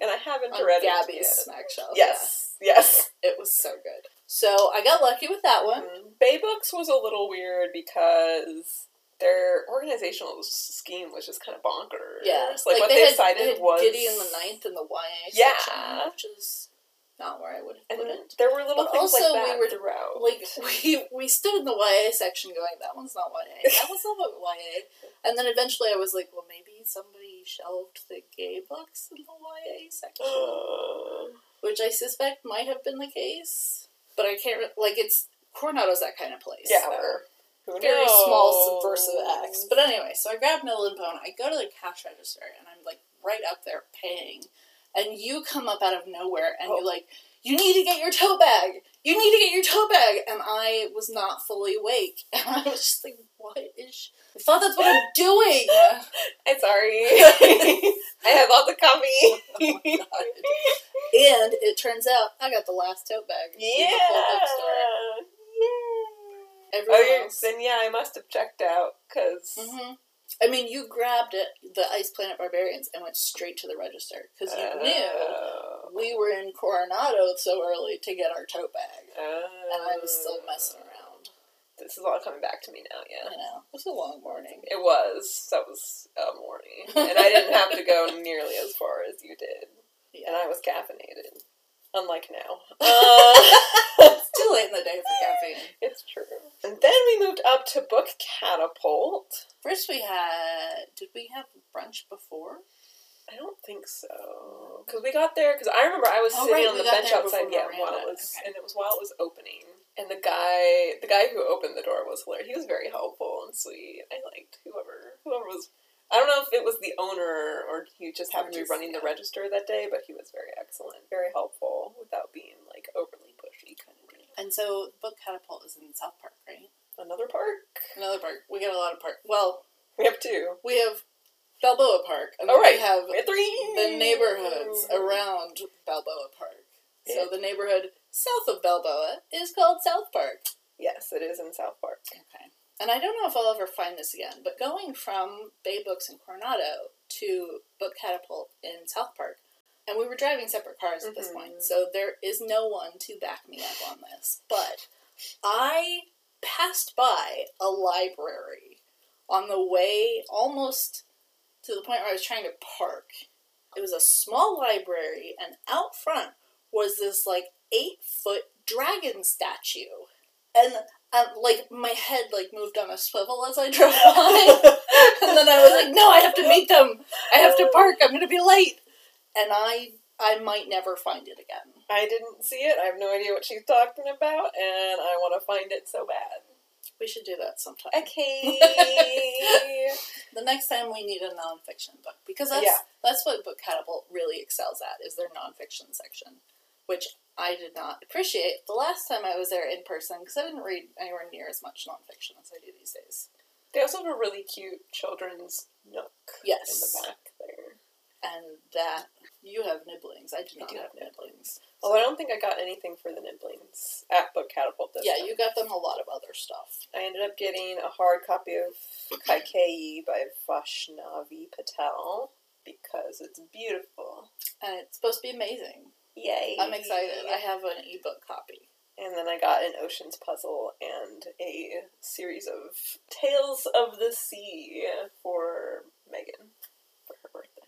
And I haven't read Gabby's it yet. Snack shelf. Yes. Yeah. Yes. It was so good. So I got lucky with that one. Mm-hmm. Bay Books was a little weird because... Their organizational scheme was just kind of bonkers. Yeah. What they decided was... Giddy in the 9th and the YA section, which is not where I would have put it. There were little things also, like that throughout. We stood in the YA section going, that one's not YA. That one's not YA. And then eventually I was like, well, maybe somebody shelved the gay books in the YA section. Which I suspect might have been the case. But I can't... it's... Coronado's that kind of place. Yeah. Very small subversive acts. But anyway, so I grab Nettle and Bone, I go to the cash register, and I'm right up there paying. And you come up out of nowhere, and you're like, you need to get your tote bag! You need to get your tote bag! And I was not fully awake. And I was just like, what is... I thought that's what I'm doing! I'm sorry. I had lots of coffee. Oh my God. And it turns out, I got the last tote bag. Yeah! In the whole bookstore. Then I must have checked out, because... Mm-hmm. I mean, you grabbed it, the Ice Planet Barbarians, and went straight to the register, because you knew we were in Coronado so early to get our tote bag, and I was still messing around. This is all coming back to me now, yeah. I know. It was a long morning. It was. That was a morning. And I didn't have to go nearly as far as you did. Yeah. And I was caffeinated. Unlike now. It's too late in the day for caffeine. It's true. And then we moved up to Book Catapult. First we had... Did we have brunch before? I don't think so. Because we got there... Because I remember I was sitting on the bench outside. Yeah, and it was while it was opening. And the guy who opened the door was hilarious. He was very helpful and sweet. I liked whoever was... I don't know if it was the owner or he just happened to be running the register that day, but he was very excellent, very helpful, without being, like, overly pushy kind of deal. And so, Book Catapult is in South Park, right? Another park? Another park. We got a lot of parks. Well, we have two. We have Balboa Park. And we have three. The neighborhoods around Balboa Park. Yeah. So, the neighborhood south of Balboa is called South Park. Yes, it is in South Park. Okay. And I don't know if I'll ever find this again, but going from Bay Books in Coronado to Book Catapult in South Park, and we were driving separate cars at this point, so there is no one to back me up on this, but I passed by a library on the way almost to the point where I was trying to park. It was a small library, and out front was this, like, 8-foot dragon statue. And, like, my head, like, moved on a swivel as I drove by. And then I was like, no, I have to meet them. I have to park. I'm going to be late. And I might never find it again. I didn't see it. I have no idea what she's talking about. And I want to find it so bad. We should do that sometime. Okay. The next time we need a nonfiction book. Because that's what Book Catapult really excels at, is their nonfiction section. Which I did not appreciate the last time I was there in person, because I didn't read anywhere near as much nonfiction as I do these days. They also have a really cute children's nook in the back there. And that, you have nibblings. I do have nibblings. Although I don't think I got anything for the nibblings at Book Catapult this time. Yeah, you got them a lot of other stuff. I ended up getting a hard copy of Kaikei by Vaishnavi Patel, because it's beautiful. And it's supposed to be amazing. Yay. I'm excited. I have an ebook copy. And then I got an Ocean's Puzzle and a series of Tales of the Sea for Megan for her birthday.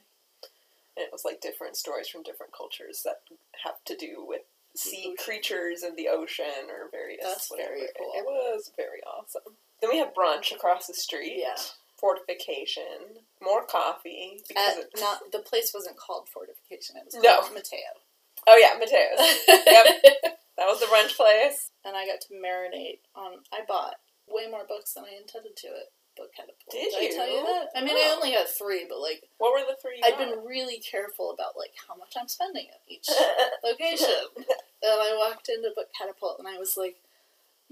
And it was like different stories from different cultures that have to do with sea creatures and the ocean or various whatever. Very cool. It was very awesome. Then we have brunch across the street. Yeah. Fortification. More coffee. Because the place wasn't called Fortification. It was called Mateo. Oh yeah, Mateo's. Yep. That was the brunch place. And I got to marinate on, I bought way more books than I intended to at Book Catapult. Did I tell you that? I mean, I only got three, but like. What were the three I've been really careful about like how much I'm spending at each location. And I walked into Book Catapult and I was like,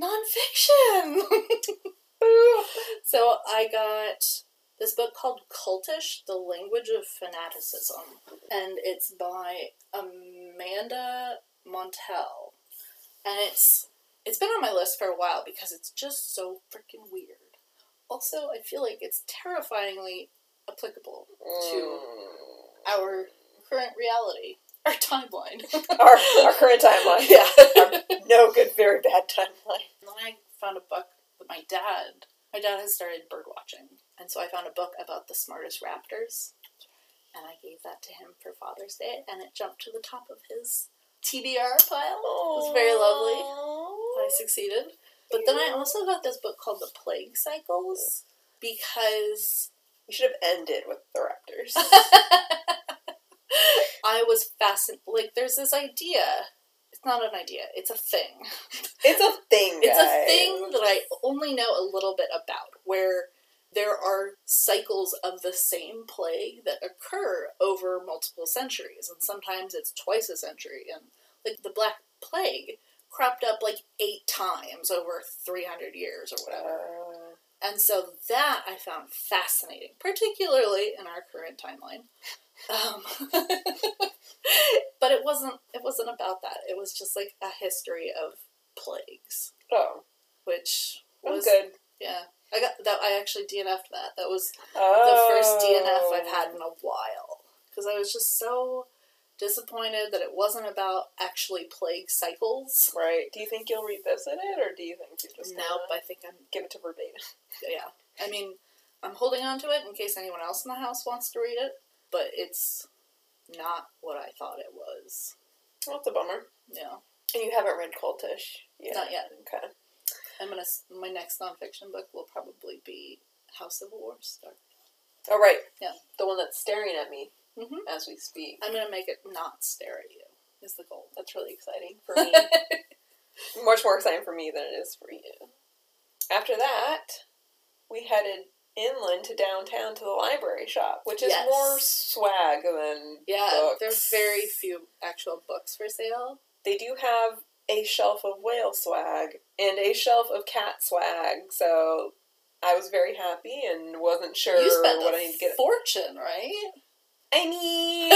nonfiction! So I got this book called Cultish, The Language of Fanaticism, and it's by Amanda Montell, and it's been on my list for a while because it's just so freaking weird. Also, I feel like it's terrifyingly applicable to our current reality, our timeline. our current timeline, yeah. Our no good, very bad timeline. And then I found a book that my dad has started bird watching. And so I found a book about the smartest raptors, and I gave that to him for Father's Day, and it jumped to the top of his TBR pile. Aww. It was very lovely. I succeeded. But then I also got this book called The Plague Cycles, because... You should have ended with the raptors. I was fascinated. Like, there's this idea... It's not an idea. It's a thing. It's a thing, guys. It's a thing that I only know a little bit about, where... There are cycles of the same plague that occur over multiple centuries, and sometimes it's twice a century, and, like, the Black Plague cropped up, like, 8 times over 300 years or whatever. And so that I found fascinating, particularly in our current timeline. But it wasn't about that. It was just, like, a history of plagues. Oh. Which was... good. Yeah. I got that. I actually DNF'd that. That was the first DNF I've had in a while. Because I was just so disappointed that it wasn't about actually plague cycles. Right. Do you think you'll revisit it, or do you think you're just gonna... Nope, I think I'm... Give it to Verbatim. Yeah. I mean, I'm holding on to it in case anyone else in the house wants to read it, but it's not what I thought it was. Well, it's a bummer. Yeah. And you haven't read Cultish yet? Not yet. Okay. My next nonfiction book will probably be How Civil Wars Start. Oh, right. Yeah. The one that's staring at me as we speak. I'm going to make it not stare at you, is the goal. That's really exciting for me. Much more exciting for me than it is for you. After that, we headed inland to downtown to the library shop, which is more swag than books. There's very few actual books for sale. They do have a shelf of whale swag and a shelf of cat swag, so I was very happy and wasn't sure what I need to get. You spent a fortune, right? I mean,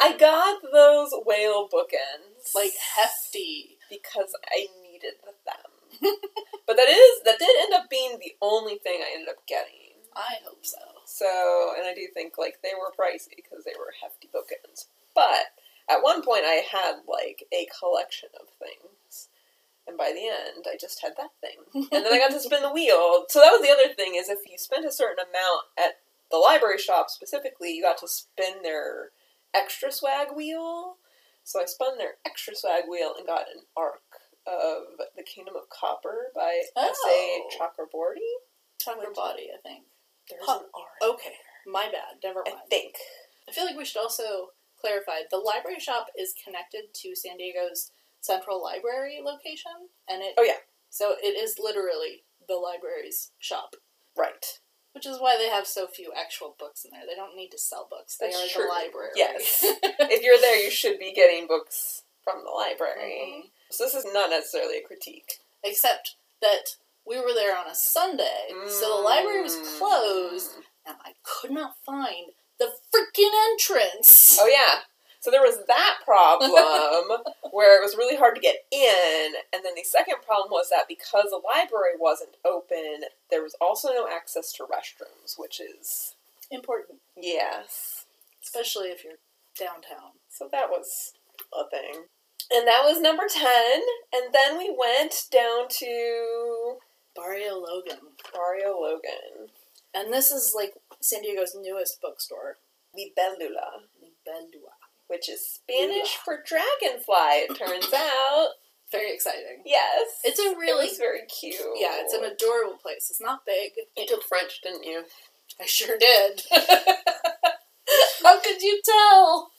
I got those whale bookends. Like, hefty. Because I needed them. But that did end up being the only thing I ended up getting. I hope so. So, and I do think, like, they were pricey because they were hefty bookends. But at one point I had, like, a collection of things. And by the end, I just had that thing. And then I got to spin the wheel. So that was the other thing, is if you spent a certain amount at the library shop specifically, you got to spin their extra swag wheel. So I spun their extra swag wheel and got an arc of The Kingdom of Copper by S.A. Chakraborty. Chakraborty, I think. There's an arc. Okay. My bad. Never mind. I think. I feel like we should also clarify, the library shop is connected to San Diego's Central Library location, and it... Oh, yeah. So it is literally the library's shop. Right. Which is why they have so few actual books in there. They don't need to sell books. That's true. The library. Yes. If you're there, you should be getting books from the library. Mm-hmm. So this is not necessarily a critique. Except that we were there on a Sunday, so the library was closed, and I could not find the freaking entrance. Oh, yeah. So there was that problem, where it was really hard to get in, and then the second problem was that because the library wasn't open, there was also no access to restrooms, which is... important. Yes. Especially if you're downtown. So that was a thing. And that was number 10, and then we went down to... Barrio Logan. And this is, like, San Diego's newest bookstore. Libellula. Which is Spanish for dragonfly, it turns out. Very exciting. Yes. It's a really... It was very cute. Yeah, it's an adorable place. It's not big. You took French, didn't you? I sure did. How could you tell?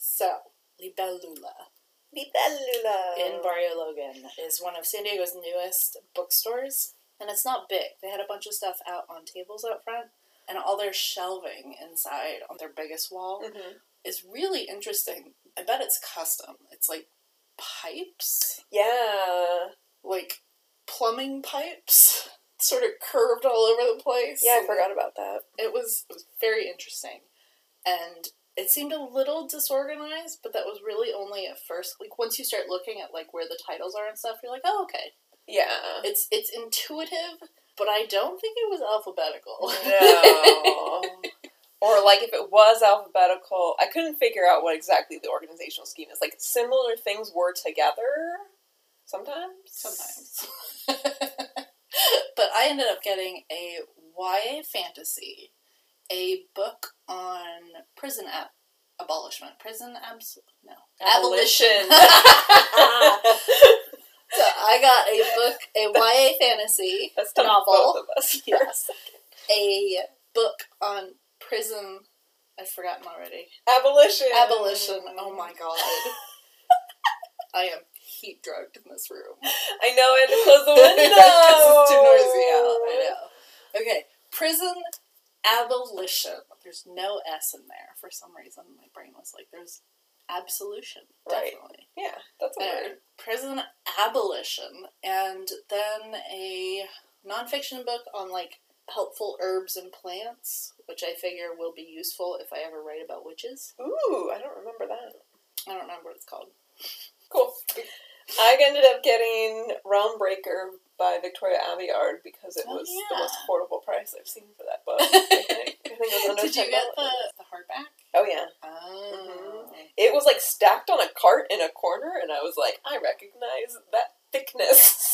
So, Libellula. In Barrio Logan is one of San Diego's newest bookstores. And it's not big. They had a bunch of stuff out on tables out front. And all their shelving inside on their biggest wall is really interesting. I bet it's custom. It's like pipes. Yeah. Like plumbing pipes. Sort of curved all over the place. Yeah, I forgot about that. It was very interesting. And it seemed a little disorganized, but that was really only at first. Like, once you start looking at, like, where the titles are and stuff, you're like, oh, okay. Yeah. It's intuitive. But I don't think it was alphabetical. No. Or, like, if it was alphabetical, I couldn't figure out what exactly the organizational scheme is. Like, similar things were together sometimes. But I ended up getting a YA fantasy, a book on prison abolishment. Abolition. So I got a book, a YA fantasy novel. Both of us. Yes. A book on prison. I've forgotten already. Abolition. Oh my god. I am heat drugged in this room. I know. I had to close the window. It's too noisy out. I know. Okay. Prison abolition. There's no S in there for some reason. My brain was like, there's. Absolution, definitely. Right. Yeah, that's a word. Prison abolition, and then a nonfiction book on, like, helpful herbs and plants, which I figure will be useful if I ever write about witches. Ooh, I don't remember that. I don't remember what it's called. Cool. I ended up getting Realm Breaker by Victoria Aveyard because it was the most affordable price I've seen for that book. I think it was under $10. Did you get the hardback? Oh, yeah. Oh. Mm-hmm. It was, like, stacked on a cart in a corner, and I was like, I recognize that thickness.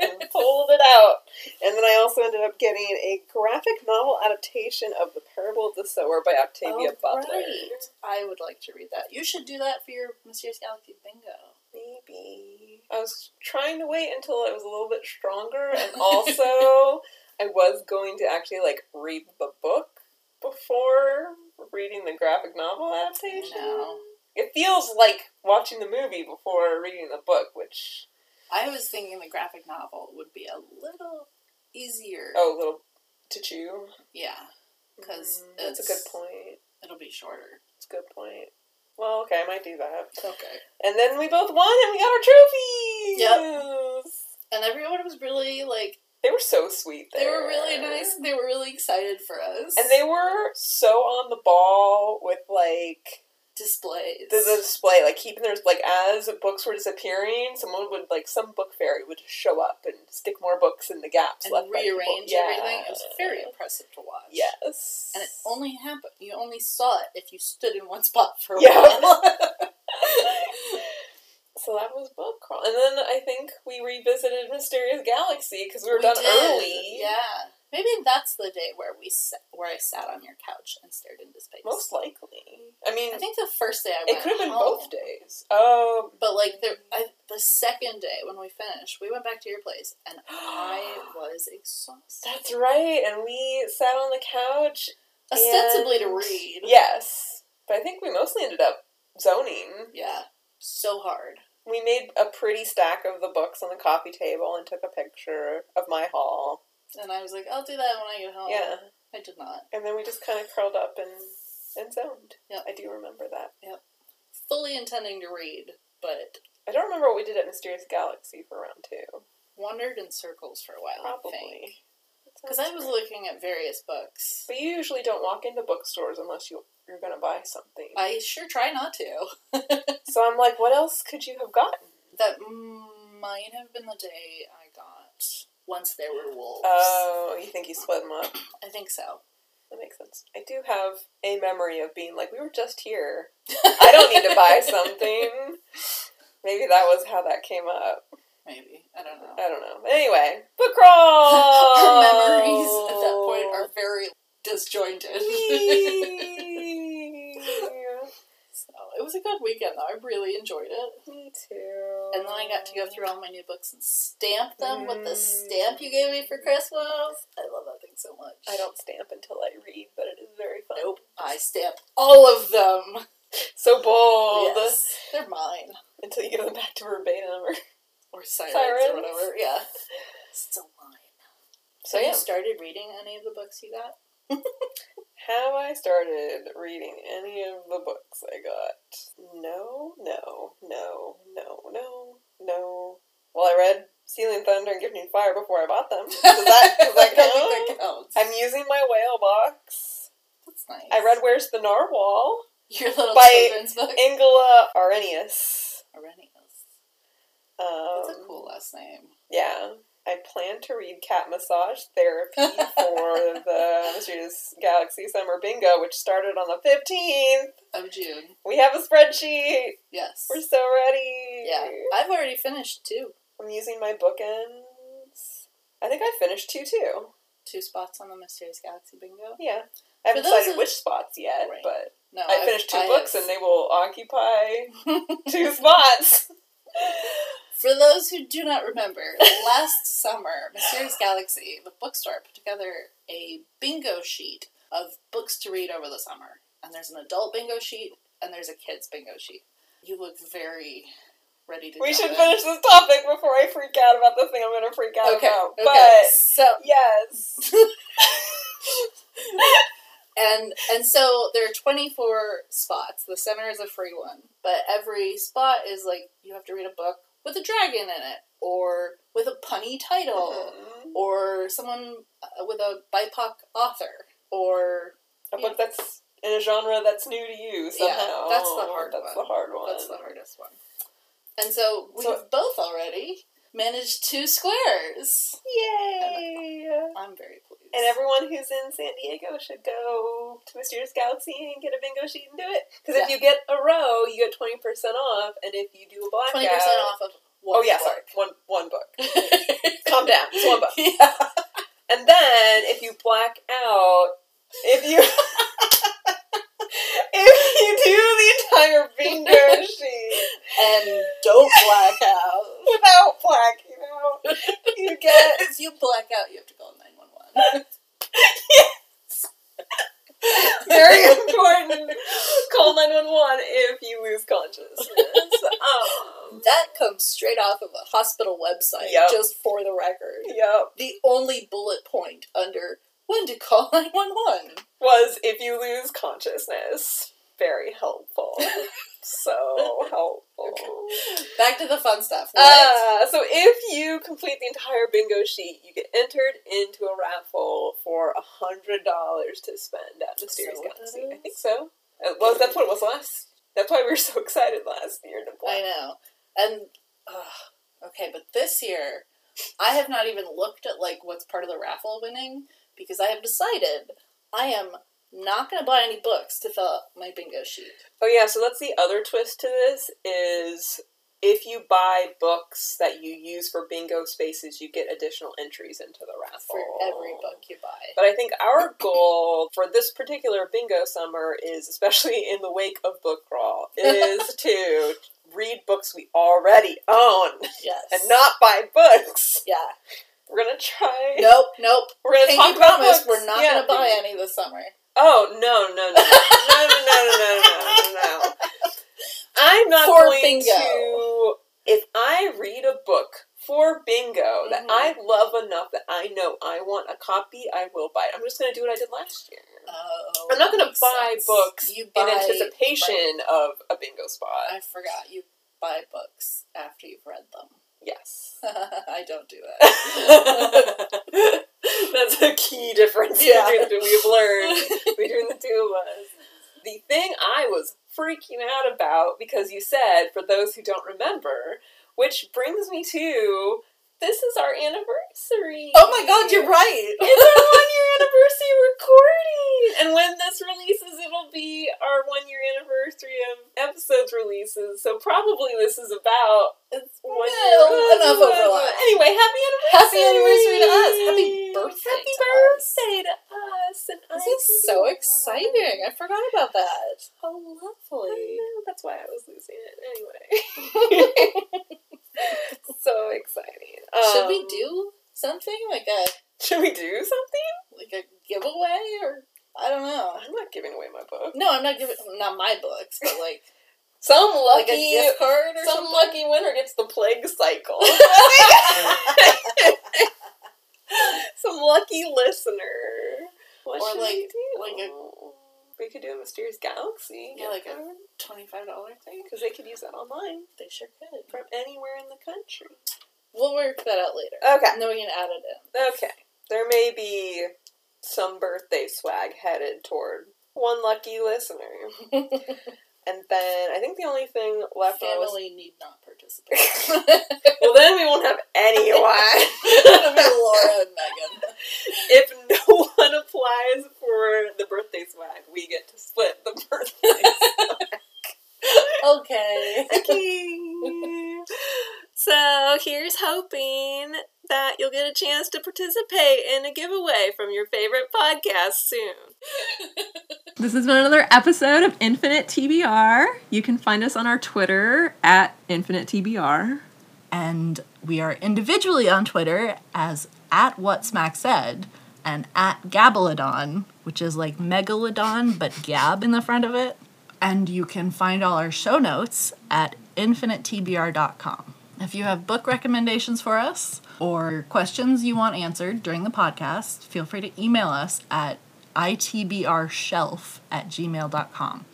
And pulled it out. And then I also ended up getting a graphic novel adaptation of The Parable of the Sower by Octavia Butler. Right. I would like to read that. You should do that for your Mysterious Galaxy bingo. Maybe. I was trying to wait until it was a little bit stronger, and also I was going to actually, like, read the book before reading the graphic novel adaptation. No. It feels like watching the movie before reading the book, which... I was thinking the graphic novel would be a little easier. Oh, a little to chew? Yeah. Because that's a good point. It'll be shorter. That's a good point. Well, okay, I might do that. Okay. And then we both won and we got our trophies! Yep. And everyone was really, like... They were so sweet there. They were really nice. They were really excited for us. And they were so on the ball with, like... Displays. The display, like, keeping their... Like, as books were disappearing, someone would, like, some book fairy would just show up and stick more books in the gaps and left by people. And rearrange everything. It was very impressive to watch. Yes. And it only happened... You only saw it if you stood in one spot for a while. So that was book crawl. And then I think we revisited Mysterious Galaxy because we were done early. Yeah. Maybe that's the day where I sat on your couch and stared into space. Most likely. I mean... I think the first day I went home. It could have been both days. Oh. But, like, the second day when we finished, we went back to your place, and I was exhausted. That's right. And we sat on the couch. Ostensibly to read. Yes. But I think we mostly ended up zoning. Yeah. So hard. We made a pretty stack of the books on the coffee table and took a picture of my haul. And I was like, I'll do that when I get home. Yeah. I did not. And then we just kind of curled up and zoned. Yeah, I do remember that. Yep. Fully intending to read, but... I don't remember what we did at Mysterious Galaxy for round 2. Wandered in circles for a while, probably. Because I was looking at various books. But you usually don't walk into bookstores unless you're going to buy something. I sure try not to. So I'm like, what else could you have gotten? That might have been the day I got Once There Were Wolves. Oh, you think you split them up? I think so. That makes sense. I do have a memory of being like, we were just here. I don't need to buy something. Maybe that was how that came up. Maybe. I don't know. Anyway, book crawl! Our memories at that point are very disjointed. So, it was a good weekend, though. I really enjoyed it. Me too. And then I got to go through all my new books and stamp them with the stamp you gave me for Christmas. I love that thing so much. I don't stamp until I read, but it is very fun. Nope. I stamp all of them. So bold. Yes. They're mine. Until you give them back to Verbatim or sirens or whatever. Yeah. Still mine. So you started reading any of the books you got? Have I started reading any of the books I got? No. Well, I read Stealing Thunder and Gifting Fire before I bought them. Does that count? I'm using my whale box. That's nice. I read Where's the Narwhal? Your little children's book? By Nicola Arrhenius. That's a cool last name. Yeah. I plan to read Cat Massage Therapy for the Mysterious Galaxy Summer Bingo, which started on the 15th of June. We have a spreadsheet. Yes. We're so ready. Yeah. I've already finished 2. I'm using my bookends. I think I finished 2 too. 2 spots on the Mysterious Galaxy Bingo? Yeah. I haven't decided which spots yet, right. But no, I finished 2 books and they will occupy 2 spots. For those who do not remember, last summer, Mysterious Galaxy, the bookstore, put together a bingo sheet of books to read over the summer. And there's an adult bingo sheet, and there's a kid's bingo sheet. You look very ready to do it. We should finish this topic before I freak out about the thing I'm going to freak out about. But, so, yes. And so there are 24 spots. The center is a free one. But every spot is like, you have to read a book with a dragon in it, or with a punny title, or someone with a BIPOC author, or... A book that's in a genre that's new to you somehow. Yeah, that's the hard one. That's the hard one. That's the hardest one. And so we've both already managed 2 squares. Yay! And I'm very pleased. And everyone who's in San Diego should go to Mysterious Galaxy and get a bingo sheet and do it. Because if you get a row, you get 20% off, and if you do a blackout... 20% off of one book. Oh, yeah, sorry. One book. Calm down. It's one book. Yeah. And then, if you black out, if you do the entire bingo sheet... And don't black out. Without blacking out, you get... If you black out, you have to go on 911. Yes. Very important. Call 911 if you lose consciousness. That comes straight off of a hospital website, yep. Just for the record. Yep. The only bullet point under when to call 911 was if you lose consciousness. Very helpful. So helpful. Okay. Back to the fun stuff. So if you complete the entire bingo sheet, you get entered into a raffle for $100 to spend at Mysterious Galaxy. I think so. Well, that's what it was last. That's why we were so excited last year to play. I know. And, okay, but this year, I have not even looked at, like, what's part of the raffle winning, because I have decided I am not going to buy any books to fill out my bingo sheet. Oh yeah, so that's the other twist to this, is if you buy books that you use for bingo spaces, you get additional entries into the raffle. For every book you buy. But I think our goal for this particular bingo summer is, especially in the wake of book crawl, is to read books we already own. Yes. And not buy books. Yeah. We're going to try. Nope. We're going to talk about books. We're not going to buy any this summer. Oh, no. I'm not going to, if I read a book for bingo that I love enough that I know I want a copy, I will buy it. I'm just going to do what I did last year. Oh, I'm not going to buy books in anticipation of a bingo spot. I forgot you buy books after you've read them. Yes. I don't do that. That's a key difference between we've learned between the two of us. The thing I was freaking out about, because you said, for those who don't remember, which brings me to, this is our anniversary. Oh my god, you're right. It's our 1 year anniversary recording. And when this releases, it'll be our 1 year anniversary of episodes releases. So probably this is about, it's 1 year. Enough overlap. Anyway, happy anniversary. Happy anniversary to us. Happy birthday. Happy birthday to us. And this is so exciting. I forgot about that. How lovely. I know, that's why I was losing it. Anyway. So exciting. Should we do something? Like a giveaway? Or I don't know. I'm not giving away my book. No, I'm not giving, not my books, but like some lucky, like a gift card or something. Lucky winner gets the Plague Cycle. Some lucky listener. What or should like we do? We could do a Mysterious Galaxy. Yeah, like a $25 thing. Because they could use that online. They sure could. From anywhere in the country. We'll work that out later. Okay. And then we can add it in. Okay. There may be some birthday swag headed toward one lucky listener. And then I think the only thing left was... Family need not participate. Well, then we won't have anyone. It'll be Laura and Megan. If no one applies for the birthday swag, we get to split the birthday swag. Okay. So here's hoping that you'll get a chance to participate in a giveaway from your favorite podcast soon. This has been another episode of Infinite TBR. You can find us on our Twitter at Infinite TBR. And we are individually on Twitter as at What Smack Said and at Gabalodon, which is like Megalodon, but Gab in the front of it. And you can find all our show notes at infinitetbr.com. If you have book recommendations for us or questions you want answered during the podcast, feel free to email us at itbrshelf@gmail.com.